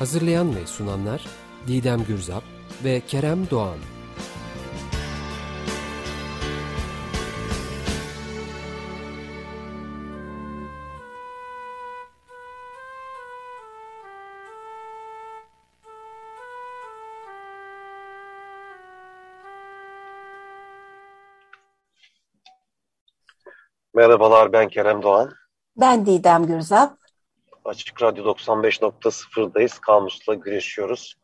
Hazırlayan ve sunanlar Didem Gürzap ve Kerem Doğan. Merhabalar, ben Kerem Doğan. Ben Didem Gürzap. Açık Radyo 95.0'dayız. Kamus'la güreşiyoruz.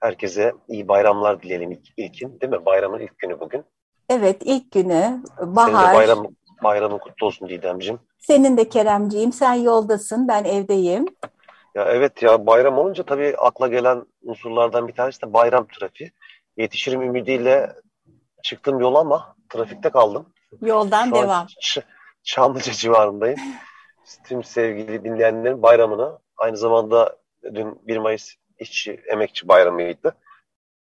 Herkese iyi bayramlar dileyelim ilkin. Değil mi? Bayramın ilk günü bugün. Evet, ilk günü. Bahar. Senin de bayramın kutlu olsun Didemciğim. Senin de Keremciğim. Sen yoldasın, ben evdeyim. Ya evet ya, bayram olunca tabii akla gelen unsurlardan bir tanesi de bayram trafiği. Yetişirim ümidiyle çıktım yola ama trafikte kaldım. Yoldan devam. Çamlıca civarındayım. Tüm sevgili dinleyenlerin bayramına, aynı zamanda dün 1 Mayıs İşçi Emekçi Bayramı'ydı.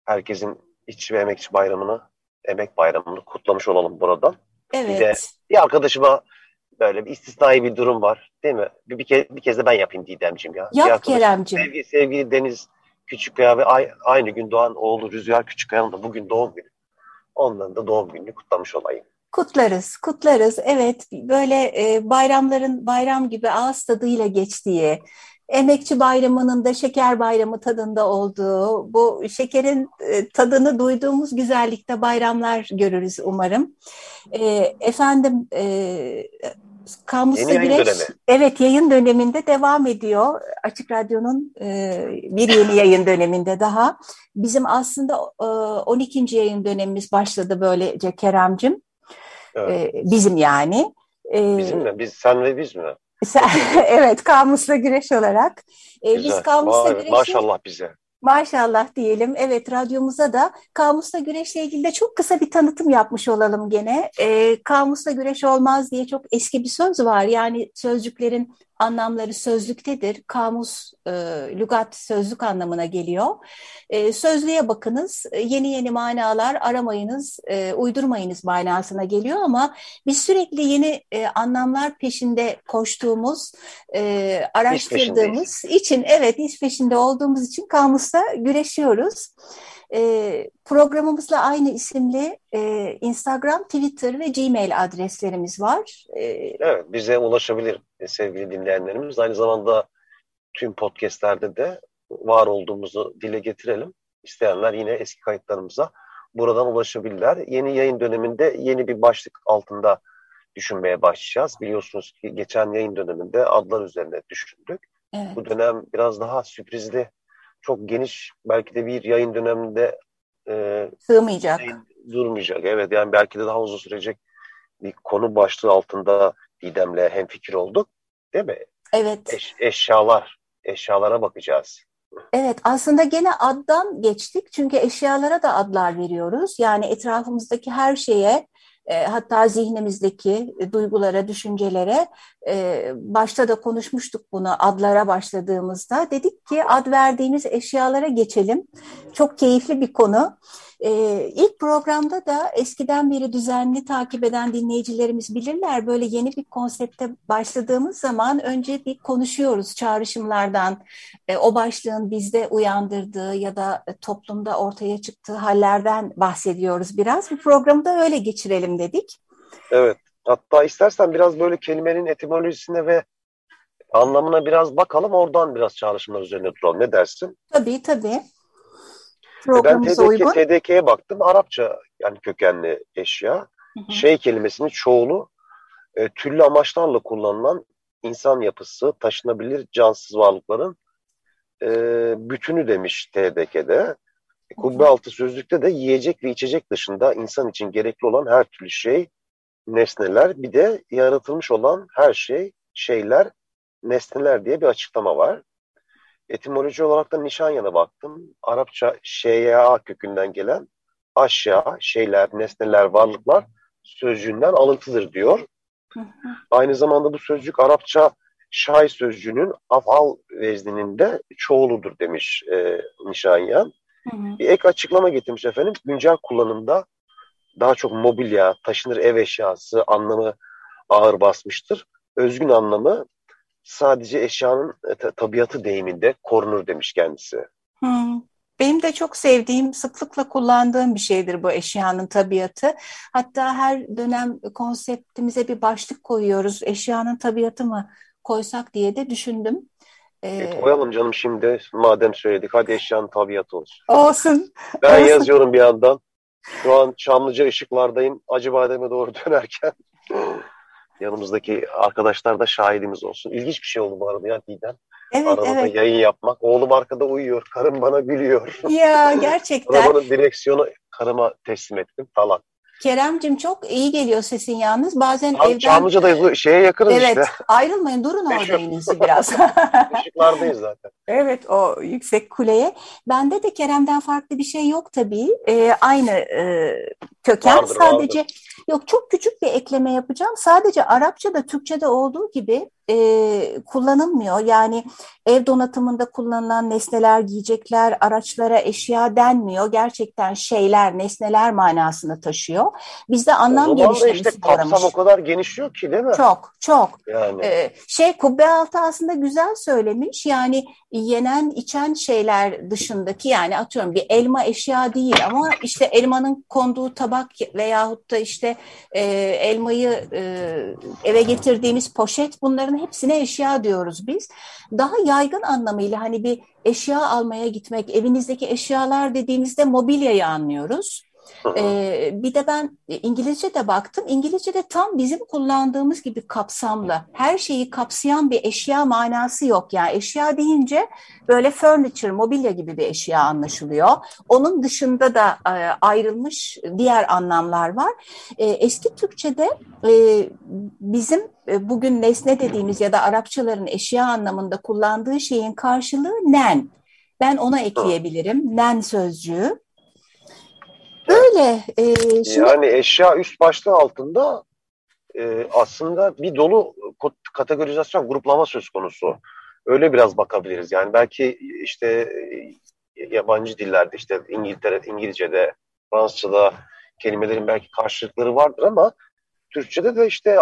Herkesin işçi ve emekçi bayramını, emek bayramını kutlamış olalım buradan. Evet. Bir de bir arkadaşıma böyle bir istisnai bir durum var değil mi? Bir kez de ben yapayım Didemciğim ya. Yap Keremciğim. Sevgili Deniz Küçükkaya ve aynı gün doğan oğlu Rüzgar Küçükkaya'nın da bugün doğum günü. Onların da doğum gününü kutlamış olayım. Kutlarız. Evet, böyle bayramların bayram gibi ağız tadıyla geçtiği, emekçi bayramının da şeker bayramı tadında olduğu, bu şekerin tadını duyduğumuz güzellikte bayramlar görürüz umarım. Efendim, Kamus'la güreş, evet, yayın döneminde devam ediyor. Açık Radyo'nun bir yeni yayın döneminde daha. Bizim aslında 12. yayın dönemimiz başladı böylece Kerem'cim. Evet. Bizim yani. Bizim mi? Sen ve biz mi? Evet, Kamus'la güreş olarak. Güzel. Biz Kamus'la güreşi, maşallah bize. Maşallah diyelim. Evet, radyomuza da Kamus'la güreşle ilgili de çok kısa bir tanıtım yapmış olalım gene. Kamus'la güreş olmaz diye çok eski bir söz var. Yani sözcüklerin anlamları sözlüktedir. Kamus, lügat, sözlük anlamına geliyor. Sözlüğe bakınız, yeni manalar aramayınız, uydurmayınız manasına geliyor ama biz sürekli yeni anlamlar peşinde koştuğumuz, araştırdığımız için, evet, iş peşinde olduğumuz için Kamus'la güreşiyoruz. Programımızla aynı isimli Instagram, Twitter ve Gmail adreslerimiz var. Evet, bize ulaşabilir sevgili dinleyenlerimiz. Aynı zamanda tüm podcastlerde de var olduğumuzu dile getirelim. İsteyenler yine eski kayıtlarımıza buradan ulaşabilirler. Yeni yayın döneminde yeni bir başlık altında düşünmeye başlayacağız. Biliyorsunuz ki geçen yayın döneminde adlar üzerine düşündük. Evet. Bu dönem biraz daha sürprizli, çok geniş, belki de bir yayın döneminde sığmayacak. Durmayacak. Evet, yani belki de daha uzun sürecek bir konu başlığı altında Didem'le hemfikir olduk. Değil mi? Evet. Eşyalara bakacağız. Evet, aslında gene addan geçtik. Çünkü eşyalara da adlar veriyoruz. Yani etrafımızdaki her şeye, hatta zihnimizdeki duygulara, düşüncelere, başta da konuşmuştuk bunu adlara başladığımızda. Dedik ki ad verdiğimiz eşyalara geçelim. Çok keyifli bir konu. İlk programda da eskiden beri düzenli takip eden dinleyicilerimiz bilirler. Böyle yeni bir konsepte başladığımız zaman önce bir konuşuyoruz çağrışımlardan. O başlığın bizde uyandırdığı ya da toplumda ortaya çıktığı hallerden bahsediyoruz biraz. Bu programı da öyle geçirelim dedik. Evet, hatta istersen biraz böyle kelimenin etimolojisine ve anlamına biraz bakalım. Oradan biraz çağrışımlar üzerine duralım. Ne dersin? Tabii. Ben TDK'ye baktım. Arapça yani kökenli eşya. Hı hı. Şey kelimesinin çoğulu türlü amaçlarla kullanılan insan yapısı, taşınabilir cansız varlıkların bütünü demiş TDK'de. Kubbealtı sözlükte de yiyecek ve içecek dışında insan için gerekli olan her türlü şey, nesneler, bir de yaratılmış olan her şey, şeyler nesneler diye bir açıklama var. Etimoloji olarak da Nişanyan'a baktım. Arapça şeya kökünden gelen aşağı, şeyler, nesneler, varlıklar sözcüğünden alıntıdır diyor. Aynı zamanda bu sözcük Arapça şay sözcüğünün afal vezninin de çoğuludur demiş Nişanyan. Bir ek açıklama getirmiş efendim. Güncel kullanımda daha çok mobilya, taşınır ev eşyası anlamı ağır basmıştır. Özgün anlamı sadece eşyanın tabiatı deyiminde korunur demiş kendisi. Benim de çok sevdiğim, sıklıkla kullandığım bir şeydir bu eşyanın tabiatı. Hatta her dönem konseptimize bir başlık koyuyoruz. Eşyanın tabiatı mı koysak diye de düşündüm. Koyalım canım şimdi madem söyledik. Hadi eşyanın tabiatı olsun. Olsun. Ben olsun. Yazıyorum bir yandan. Şu an Çamlıca ışıklardayım. Acıbadem'e doğru dönerken yanımızdaki arkadaşlar da şahidimiz olsun. İlginç bir şey oldu bu arada ya Didem. Evet, arabada evet. Yayın yapmak. Oğlum arkada uyuyor. Karım bana gülüyor. Ya gerçekten. Arabanın direksiyonu karıma teslim ettim falan. Kerem'cim çok iyi geliyor sesin yalnız. Bazen evden... Çamlıca'dayız. Şeye yakınız evet, işte. Evet. Ayrılmayın. Durun orada elinizi biraz. Işıklardayız zaten. Evet. O yüksek kuleye. Bende de Kerem'den farklı bir şey yok tabii. Aynı köken. Vardır, sadece... Vardır. Yok, çok küçük bir ekleme yapacağım. Sadece Arapça'da Türkçe'de olduğu gibi kullanılmıyor. Yani ev donatımında kullanılan nesneler, giyecekler, araçlara eşya denmiyor. Gerçekten şeyler, nesneler manasını taşıyor. Bizde anlam genişlemesi işte, aramış. Kapsam o kadar genişliyor ki değil mi? Çok, çok. Yani. Kubbealtı aslında güzel söylemiş. Yani yenen, içen şeyler dışındaki, yani atıyorum bir elma eşya değil ama işte elmanın konduğu tabak veyahut da işte elmayı eve getirdiğimiz poşet, bunların hepsine eşya diyoruz biz. Daha yaygın anlamıyla hani bir eşya almaya gitmek, evinizdeki eşyalar dediğimizde mobilyayı anlıyoruz. Bir de ben İngilizce'de baktım. İngilizce'de tam bizim kullandığımız gibi kapsamlı, her şeyi kapsayan bir eşya manası yok. Yani eşya deyince böyle furniture, mobilya gibi bir eşya anlaşılıyor. Onun dışında da ayrılmış diğer anlamlar var. Eski Türkçe'de bizim bugün nesne dediğimiz ya da Arapçaların eşya anlamında kullandığı şeyin karşılığı nen. Ben ona ekleyebilirim. Nen sözcüğü. Böyle. Şimdi... Yani eşya üst başlığı altında aslında bir dolu kategorizasyon, gruplama söz konusu. Öyle biraz bakabiliriz. Yani belki işte yabancı dillerde, işte İngilizce'de, Fransızca'da kelimelerin belki karşılıkları vardır ama Türkçe'de de işte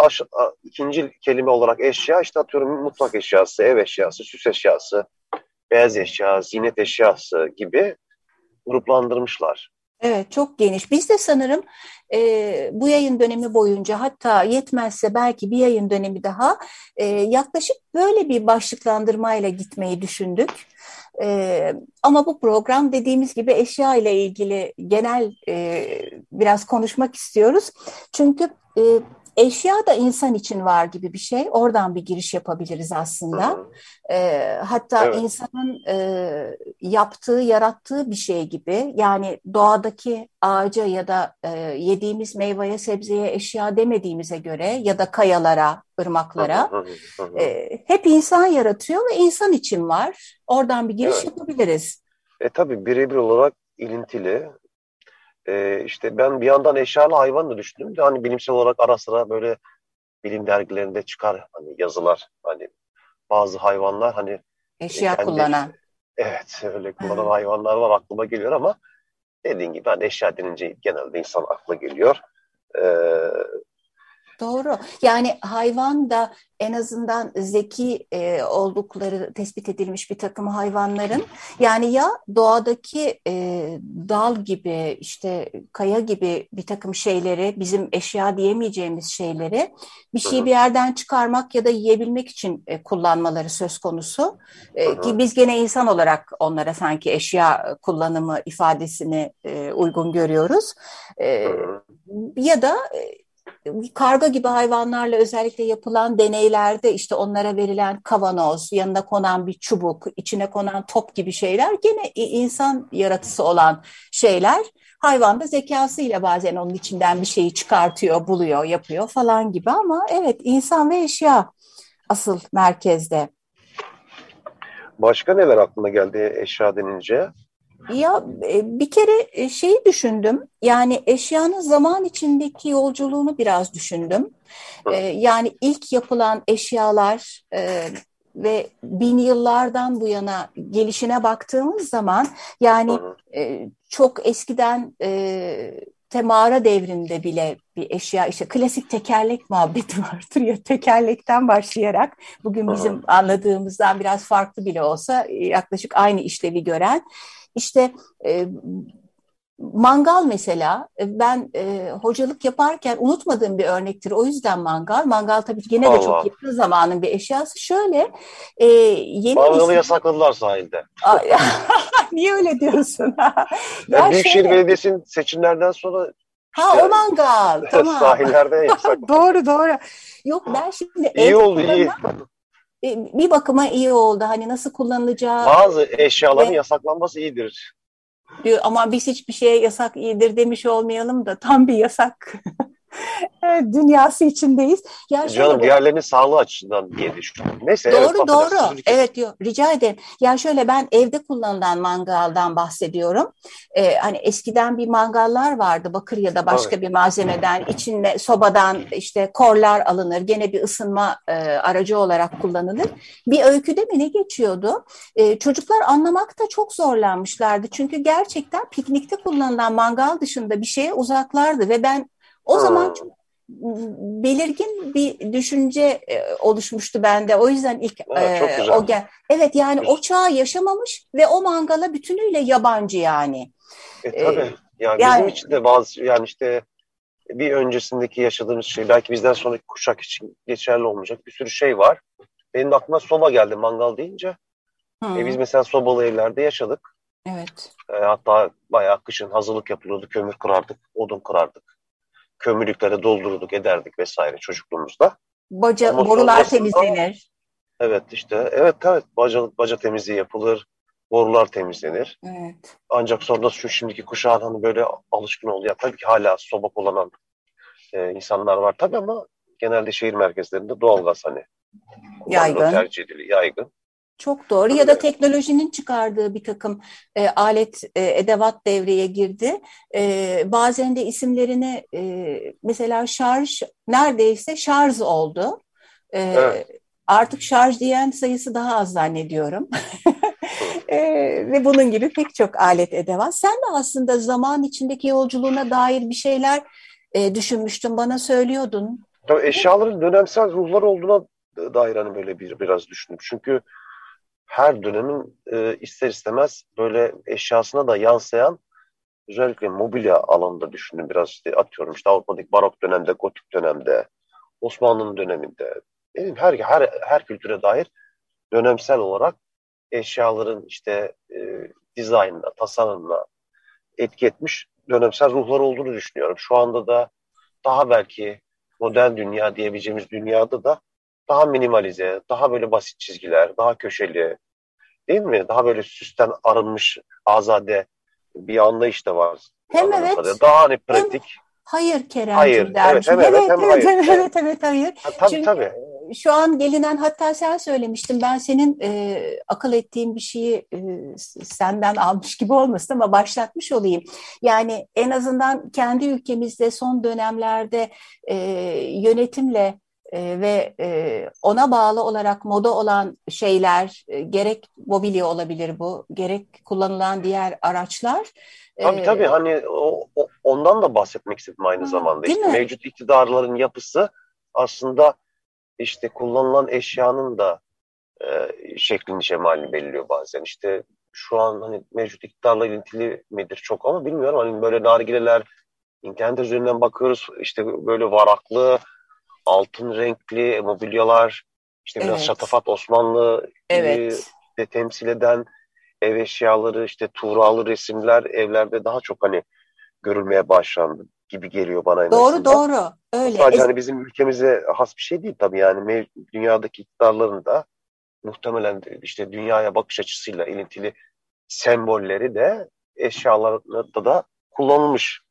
ikinci kelime olarak eşya, işte atıyorum mutfak eşyası, ev eşyası, süs eşyası, beyaz eşya, ziynet eşyası gibi gruplandırmışlar. Evet, çok geniş. Biz de sanırım bu yayın dönemi boyunca, hatta yetmezse belki bir yayın dönemi daha yaklaşık böyle bir başlıklandırmayla gitmeyi düşündük. Ama bu program dediğimiz gibi eşya ile ilgili genel biraz konuşmak istiyoruz. Çünkü eşya da insan için var gibi bir şey. Oradan bir giriş yapabiliriz aslında. Hatta evet. İnsanın yaptığı, yarattığı bir şey gibi. Yani doğadaki ağaca ya da yediğimiz meyveye, sebzeye eşya demediğimize göre ya da kayalara, ırmaklara hep insan yaratıyor ve insan için var. Oradan bir giriş evet. yapabiliriz. Tabii birebir olarak ilintili. İşte ben bir yandan eşyalı hayvan da düşündüm de hani bilimsel olarak ara sıra böyle bilim dergilerinde çıkar hani yazılar, hani bazı hayvanlar hani eşya kullanan. Evet, öyle kullanan hayvanlar var, aklıma geliyor ama dediğin gibi hani eşya denince genelde insan akla geliyor. Doğru. Yani hayvan da en azından zeki oldukları tespit edilmiş bir takım hayvanların, yani ya doğadaki dal gibi, işte kaya gibi bir takım şeyleri, bizim eşya diyemeyeceğimiz şeyleri bir şeyi bir yerden çıkarmak ya da yiyebilmek için kullanmaları söz konusu. Ki biz gene insan olarak onlara sanki eşya kullanımı ifadesini uygun görüyoruz. Ya da karga gibi hayvanlarla özellikle yapılan deneylerde işte onlara verilen kavanoz, yanına konan bir çubuk, içine konan top gibi şeyler gene insan yaratısı olan şeyler. Hayvan da zekasıyla bazen onun içinden bir şeyi çıkartıyor, buluyor, yapıyor falan gibi ama evet, insan ve eşya asıl merkezde. Başka neler aklına geldi eşya denince? Ya bir kere şeyi düşündüm, yani eşyanın zaman içindeki yolculuğunu biraz düşündüm. Yani ilk yapılan eşyalar ve bin yıllardan bu yana gelişine baktığımız zaman, yani çok eskiden Temara devrinde bile bir eşya, işte klasik tekerlek muhabbeti vardır ya, tekerlekten başlayarak bugün bizim anladığımızdan biraz farklı bile olsa yaklaşık aynı işlevi gören. İşte mangal mesela, ben hocalık yaparken unutmadığım bir örnektir. O yüzden mangal. Mangal tabii yine de çok yakın zamanın bir eşyası. Şöyle yeni mangalı yasakladılar sahilde. Niye öyle diyorsun? Yani Büyükşehir Belediyesi'nin seçimlerden sonra o mangal. Tamam. Sahillerde yasakladılar. Doğru. Yok, ben şimdi iyi oldu, iyi. Bir bakıma iyi oldu. Hani nasıl kullanılacağı... Bazı eşyaların yasaklanması iyidir. Diyor, ama biz hiçbir şeye yasak iyidir demiş olmayalım da tam bir yasak dünyası içindeyiz. Canım, diğerlerinin sağlığı açısından diye düşünüyorum. Neyse, doğru. Evet, diyor. Rica ederim. Ya şöyle, ben evde kullanılan mangaldan bahsediyorum. Hani eskiden bir mangallar vardı, bakır ya da başka bir malzemeden, içinde sobadan işte korlar alınır. Gene bir ısınma aracı olarak kullanılır. Bir öyküde mi ne geçiyordu? Çocuklar anlamakta çok zorlanmışlardı. Çünkü gerçekten piknikte kullanılan mangal dışında bir şeye uzaklardı ve ben o zaman çok belirgin bir düşünce oluşmuştu bende. O yüzden ilk evet, yani güzel. O çağı yaşamamış ve o mangala bütünüyle yabancı yani. Tabii. Yani bizim için de bazı, yani işte bir öncesindeki yaşadığımız şey belki bizden sonraki kuşak için geçerli olmayacak bir sürü şey var. Benim aklıma soba geldi mangal deyince. Biz mesela sobalı evlerde yaşadık. Evet. Hatta bayağı kışın hazırlık yapılıyordu. Kömür kırardık, odun kırardık. Kömürlüklere doldururduk, ederdik vesaire çocukluğumuzda. Borular temizlenir. Evet, işte. Evet. Baca temizliği yapılır. Borular temizlenir. Evet. Ancak sonra şu şimdiki kuşağın hani böyle alışkın oldu. Ya tabii ki hala soba kullanan insanlar var tabii, ama genelde şehir merkezlerinde doğalgaz hani yaygın. Tercih ediliyor, yaygın. Çok doğru. Ya da teknolojinin çıkardığı bir takım alet, edevat devreye girdi. Bazen de isimlerini mesela şarj, neredeyse şarj oldu. Artık şarj diyen sayısı daha az zannediyorum. Ve bunun gibi pek çok alet, edevat. Sen de aslında zaman içindeki yolculuğuna dair bir şeyler düşünmüştün, bana söylüyordun. Tabii, eşyaların dönemsel ruhlar olduğuna dair hani böyle biraz düşündüm. Çünkü her dönemin ister istemez böyle eşyasına da yansıyan, özellikle mobilya alanında düşündüm biraz, işte atıyorum işte Avrupa'daki barok dönemde, gotik dönemde, Osmanlı'nın döneminde, her kültüre dair dönemsel olarak eşyaların işte dizaynına, tasarımına etki etmiş dönemsel ruhlar olduğunu düşünüyorum. Şu anda da daha belki modern dünya diyebileceğimiz dünyada da daha minimalize, daha böyle basit çizgiler, daha köşeli, değil mi? Daha böyle süsten arınmış, azade bir anlayış da var. Hem evet. Daha hani pratik. Hayır Kerem'cim dermişim. Evet, hayır. Tabii. Şu an gelinen, hatta sen söylemiştin, ben senin akıl ettiğin bir şeyi senden almış gibi olmasın ama başlatmış olayım. Yani en azından kendi ülkemizde son dönemlerde yönetimle ve ona bağlı olarak moda olan şeyler, gerek mobilya olabilir bu, gerek kullanılan diğer araçlar. Tabii hani ondan da bahsetmek istedim aynı zamanda. İşte mevcut iktidarların yapısı aslında işte kullanılan eşyanın da şeklini, şemalini belirliyor bazen. İşte şu an hani mevcut iktidarla ilintili midir çok ama bilmiyorum. Hani böyle nargileler, internet üzerinden bakıyoruz, işte böyle varaklı, altın renkli mobilyalar, işte biraz şatafat Osmanlı de temsil eden ev eşyaları, işte tuğralı resimler evlerde daha çok hani görülmeye başlandı gibi geliyor bana. Doğru. Öyle. Sadece hani bizim ülkemize has bir şey değil tabii, yani dünyadaki iktidarların da muhtemelen işte dünyaya bakış açısıyla ilintili sembolleri de eşyalarda da kullanılmış.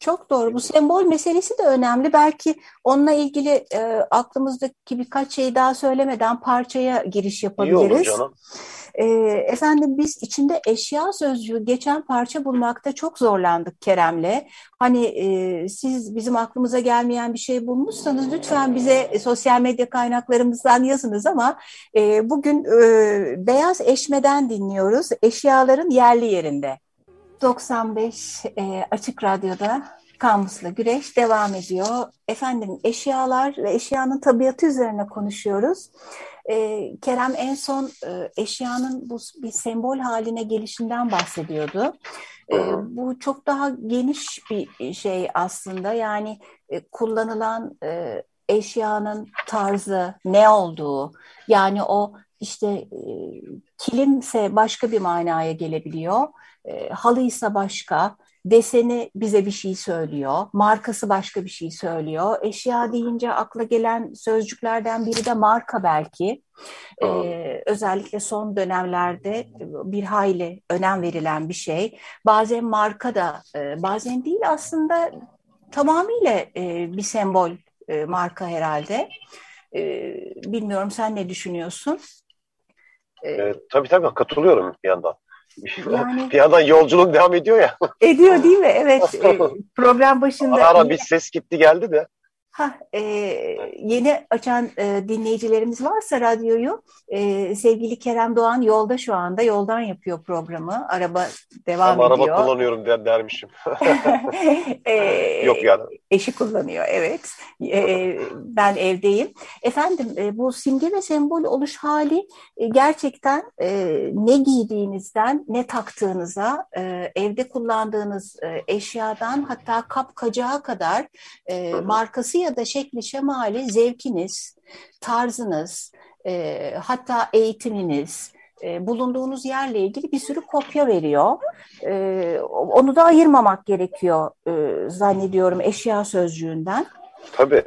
Çok doğru. Bu sembol meselesi de önemli. Belki onunla ilgili aklımızdaki birkaç şeyi daha söylemeden parçaya giriş yapabiliriz. İyi olur canım. Efendim biz içinde eşya sözcüğü geçen parça bulmakta çok zorlandık Kerem'le. Hani siz bizim aklımıza gelmeyen bir şey bulmuşsanız lütfen bize sosyal medya kaynaklarımızdan yazınız ama bugün Beyaz Eşme'den dinliyoruz. Eşyaların yerli yerinde. 95 Açık Radyo'da Kamus'la güreş devam ediyor. Efendim eşyalar ve eşyanın tabiatı üzerine konuşuyoruz. Kerem en son eşyanın bu bir sembol haline gelişinden bahsediyordu. Bu çok daha geniş bir şey aslında. Yani kullanılan eşyanın tarzı, ne olduğu, yani o işte kilimse başka bir manaya gelebiliyor, halıysa başka, deseni bize bir şey söylüyor, markası başka bir şey söylüyor. Eşya deyince akla gelen sözcüklerden biri de marka belki. Özellikle son dönemlerde bir hayli önem verilen bir şey. Bazen marka da, bazen değil aslında tamamıyla bir sembol marka herhalde. Bilmiyorum sen ne düşünüyorsun? Tabii katılıyorum bir yandan. Yani, bir yandan yolculuk devam ediyor ya. Ediyor değil mi? Evet. Program başında. Ara bir ses gitti geldi de. Yeni açan dinleyicilerimiz varsa radyoyu, sevgili Kerem Doğan yolda şu anda, yoldan yapıyor programı. Araba devam ediyor. Araba kullanıyorum dermişim. Yok yani. Eşi kullanıyor, evet. Ben evdeyim. Efendim bu simge ve sembol oluş hali gerçekten ne giydiğinizden, ne taktığınıza, evde kullandığınız eşyadan hatta kapkacağa kadar markası ya da şekli şemali zevkiniz, tarzınız, hatta eğitiminiz, bulunduğunuz yerle ilgili bir sürü kopya veriyor. Onu da ayırmamak gerekiyor zannediyorum eşya sözcüğünden. Tabii.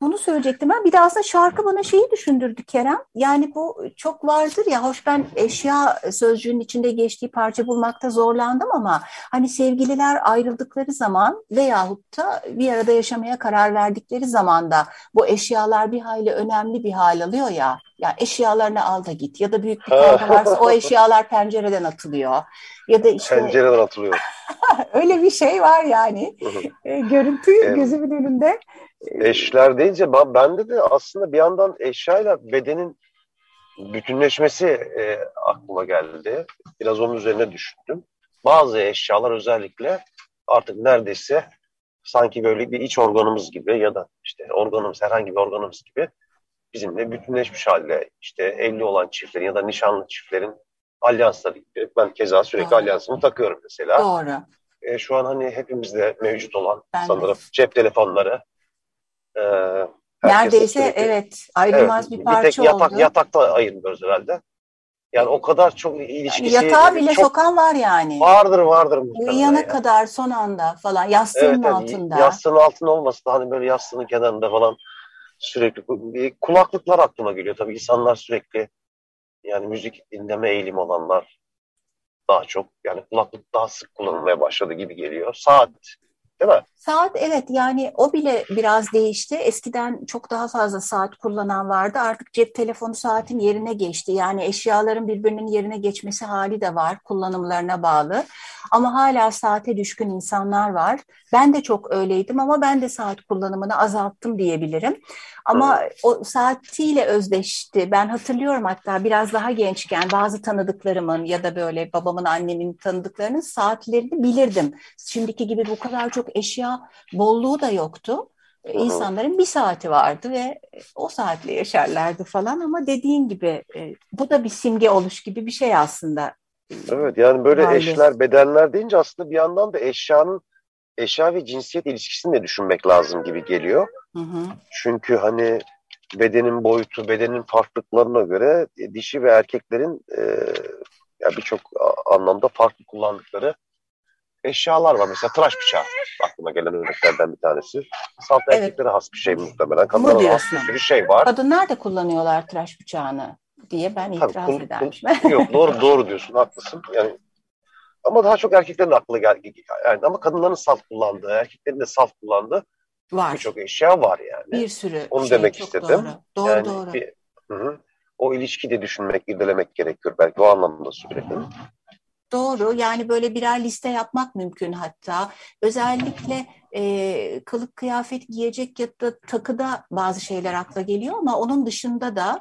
Bunu söyleyecektim ben. Bir de aslında şarkı bana şeyi düşündürdü Kerem. Yani bu çok vardır ya, hoş ben eşya sözcüğünün içinde geçtiği parça bulmakta zorlandım ama hani sevgililer ayrıldıkları zaman veyahut da bir arada yaşamaya karar verdikleri zaman da bu eşyalar bir hayli önemli bir hal alıyor ya. Ya eşyalarını al da git, ya da büyük bir kavga varsa o eşyalar pencereden atılıyor. Ya da işte pencereden atılıyor. Öyle bir şey var yani. Görüntü gözümün önünde. Eşler deyince bende de aslında bir yandan eşyayla bedenin bütünleşmesi aklıma geldi. Biraz onun üzerine düşündüm. Bazı eşyalar özellikle artık neredeyse sanki böyle bir iç organımız gibi ya da işte organımız, herhangi bir organımız gibi bizimle bütünleşmiş halde, işte evli olan çiftlerin ya da nişanlı çiftlerin alyansları gibi. Ben keza sürekli alyansımı takıyorum mesela. Doğru. Şu an hani hepimizde mevcut olan sanırım cep telefonları. Neredeyse sürekli, evet, ayrılmaz bir parça oldu. Yatakta ayırmıyoruz herhalde. Yani o kadar çok ilişkisi. Yani yatağa bile çok, sokan var yani. Vardır. Uyuyana kadar son anda falan yastığının altında. Yani, yastığının altında olmasa da hani böyle yastığının kenarında falan. Sürekli kulaklıklar aklıma geliyor. Tabii insanlar sürekli yani müzik dinleme eğilimi olanlar daha çok yani kulaklık daha sık kullanılmaya başladı gibi geliyor. Saat değil mi? Saat, evet, yani o bile biraz değişti. Eskiden çok daha fazla saat kullanan vardı. Artık cep telefonu saatin yerine geçti. Yani eşyaların birbirinin yerine geçmesi hali de var, kullanımlarına bağlı. Ama hala saate düşkün insanlar var. Ben de çok öyleydim ama ben de saat kullanımını azalttım diyebilirim. Ama o saatiyle özdeşti. Ben hatırlıyorum hatta biraz daha gençken bazı tanıdıklarımın ya da böyle babamın, annemin tanıdıklarının saatlerini bilirdim. Şimdiki gibi bu kadar çok eşya bolluğu da yoktu. İnsanların bir saati vardı ve o saatle yaşarlardı falan ama dediğin gibi bu da bir simge oluş gibi bir şey aslında. Evet, yani böyle maalesef. Eşler, bedenler deyince aslında bir yandan da eşya ve cinsiyet ilişkisini de düşünmek lazım gibi geliyor. Hı. Çünkü hani bedenin boyutu, bedenin farklılıklarına göre dişi ve erkeklerin yani birçok anlamda farklı kullandıkları eşyalar var. Mesela tıraş bıçağı aklıma gelen örneklerden bir tanesi. Salt erkeklere has bir şey muhtemelen. Kadınlara has bir sürü şey var. Kadınlar da kullanıyorlar tıraş bıçağını diye ben itiraz edermişim. Yok, doğru diyorsun, haklısın. Yani Ama daha çok erkeklerin aklı geldi. Yani ama kadınların salt kullandığı, erkeklerin de salt kullandığı birçok eşya var yani. Bir sürü. Onu şey demek istedim. Doğru yani doğru. O ilişkiyi de düşünmek, irdelemek gerekiyor belki o anlamda sürekli. Doğru, yani böyle birer liste yapmak mümkün hatta. Özellikle kılık kıyafet, giyecek ya da takıda bazı şeyler akla geliyor ama onun dışında da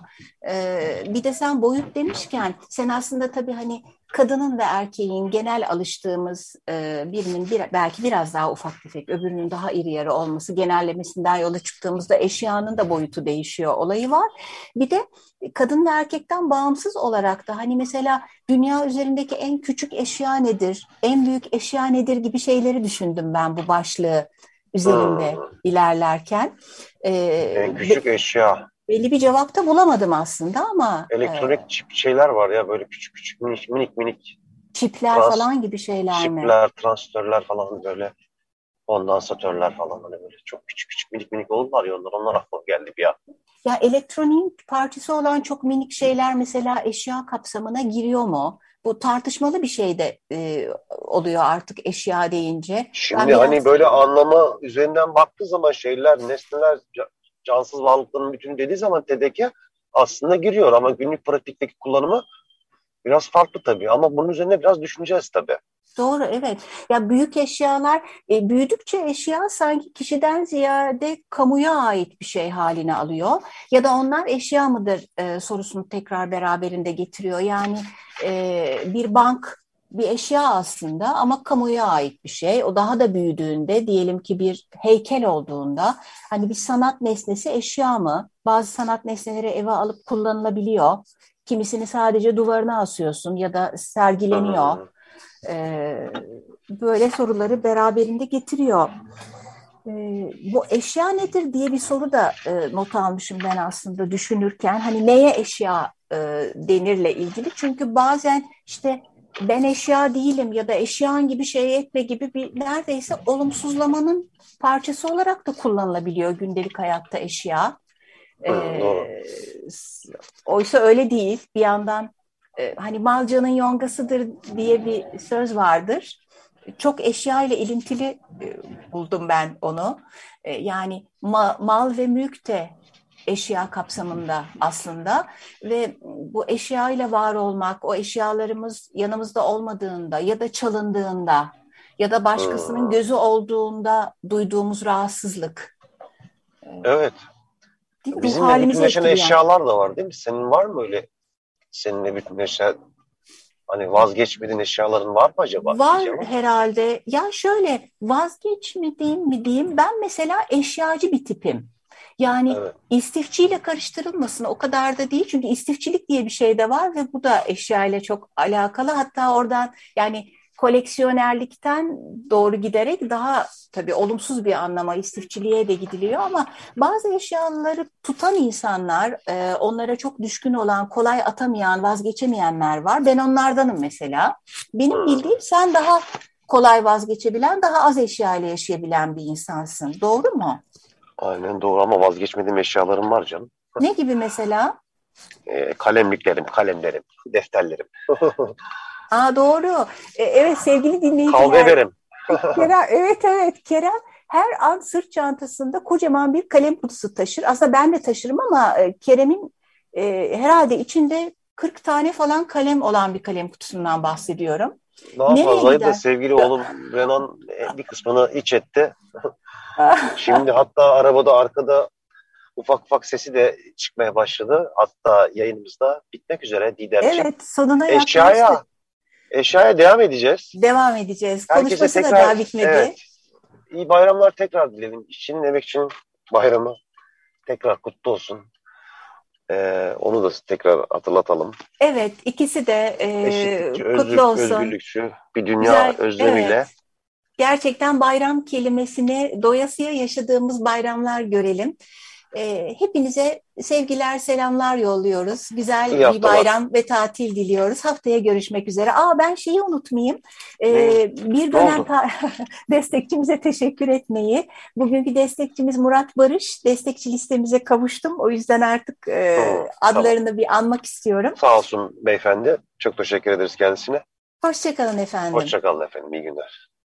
bir de sen boyut demişken sen aslında tabii hani kadının ve erkeğin genel alıştığımız birinin belki biraz daha ufak tefek, öbürünün daha iri yarı olması genellemesinden yola çıktığımızda eşyanın da boyutu değişiyor olayı var. Bir de kadın ve erkekten bağımsız olarak da hani mesela dünya üzerindeki en küçük eşya nedir, en büyük eşya nedir gibi şeyleri düşündüm ben bu başlığı üzerinde ilerlerken. En küçük eşya. Belli bir cevap da bulamadım aslında ama... Elektronik çip şeyler var ya böyle küçük küçük minik. Çipler falan gibi şeyler çipler, mi? Çipler, transistörler falan böyle kondansatörler falan hani böyle çok küçük minik oldular ya onlar aklıma geldi bir an. Ya elektronik parçası olan çok minik şeyler mesela eşya kapsamına giriyor mu? Bu tartışmalı bir şey de oluyor artık eşya deyince. Şimdi hani böyle anlama üzerinden baktığı zaman şeyler, nesneler... Cansız varlıkların bütünü dediği zaman TDK aslında giriyor ama günlük pratikteki kullanımı biraz farklı tabii ama bunun üzerine biraz düşüneceğiz tabii. Doğru, evet. Ya büyük eşyalar büyüdükçe eşya sanki kişiden ziyade kamuya ait bir şey haline alıyor ya da onlar eşya mıdır sorusunu tekrar beraberinde getiriyor. Yani bir bank bir eşya aslında ama kamuya ait bir şey. O daha da büyüdüğünde diyelim ki bir heykel olduğunda hani bir sanat nesnesi eşya mı? Bazı sanat nesneleri eve alıp kullanılabiliyor. Kimisini sadece duvarına asıyorsun ya da sergileniyor. Böyle soruları beraberinde getiriyor. Bu eşya nedir diye bir soru da not almışım ben aslında düşünürken. Hani neye eşya denirle ilgili? Çünkü bazen işte ben eşya değilim ya da eşyan gibi şey etme gibi bir neredeyse olumsuzlamanın parçası olarak da kullanılabiliyor gündelik hayatta eşya. Oysa öyle değil. Bir yandan hani malcanın yongasıdır diye bir söz vardır. Çok eşya ile ilintili buldum ben onu. Yani mal ve mülk de eşya kapsamında aslında ve bu eşya ile var olmak, o eşyalarımız yanımızda olmadığında ya da çalındığında ya da başkasının gözü olduğunda duyduğumuz rahatsızlık. Evet. Bizim bütünleşen eşyalar da var değil mi? Senin var mı öyle seninle bütünleşen hani vazgeçmediğin eşyaların var mı acaba? Var herhalde. Ya şöyle vazgeçmediğim mi diyeyim ben mesela eşyacı bir tipim. Yani evet. İstifçiyle karıştırılmasın o kadar da değil çünkü istifçilik diye bir şey de var ve bu da eşya ile çok alakalı hatta oradan yani koleksiyonerlikten doğru giderek daha tabii olumsuz bir anlama istifçiliğe de gidiliyor ama bazı eşyaları tutan insanlar onlara çok düşkün olan kolay atamayan vazgeçemeyenler var ben onlardanım mesela benim bildiğim sen daha kolay vazgeçebilen daha az eşya ile yaşayabilen bir insansın doğru mu? Aynen doğru ama vazgeçmediğim eşyalarım var canım. Ne gibi mesela? Kalemliklerim, kalemlerim, defterlerim. Aa doğru. Evet sevgili dinleyiciler. Kavga ederim. Evet Kerem her an sırt çantasında kocaman bir kalem kutusu taşır. Aslında ben de taşırım ama Kerem'in herhalde içinde 40 tane falan kalem olan bir kalem kutusundan bahsediyorum. Daha fazlayı da sevgili oğlum Renan bir kısmını iç etti. Şimdi hatta arabada arkada ufak sesi de çıkmaya başladı. Hatta yayınımızda bitmek üzere Didemciğim. Evet sonuna yaklaştık. Eşyaya devam edeceğiz. Herkese konuşması tekrar, da daha bitmedi. Evet, iyi bayramlar tekrar dileyelim. İşçinin, emekçinin bayramı tekrar kutlu olsun. Onu da tekrar hatırlatalım. Evet ikisi de eşitlikçi, kutlu olsun. Özgürlükçü bir dünya güzel, özlemiyle. Evet. Gerçekten bayram kelimesini doyasıya yaşadığımız bayramlar görelim. Hepinize sevgiler, selamlar yolluyoruz. Güzel bir bayram ve tatil diliyoruz. Haftaya görüşmek üzere. Ben şeyi unutmayayım. Bir dönem destekçimize teşekkür etmeyi. Bugünkü destekçimiz Murat Barış. Destekçi listemize kavuştum. O yüzden artık adlarını bir anmak istiyorum. Sağ olsun beyefendi. Çok teşekkür ederiz kendisine. Hoşçakalın efendim. Hoşçakalın efendim. İyi günler.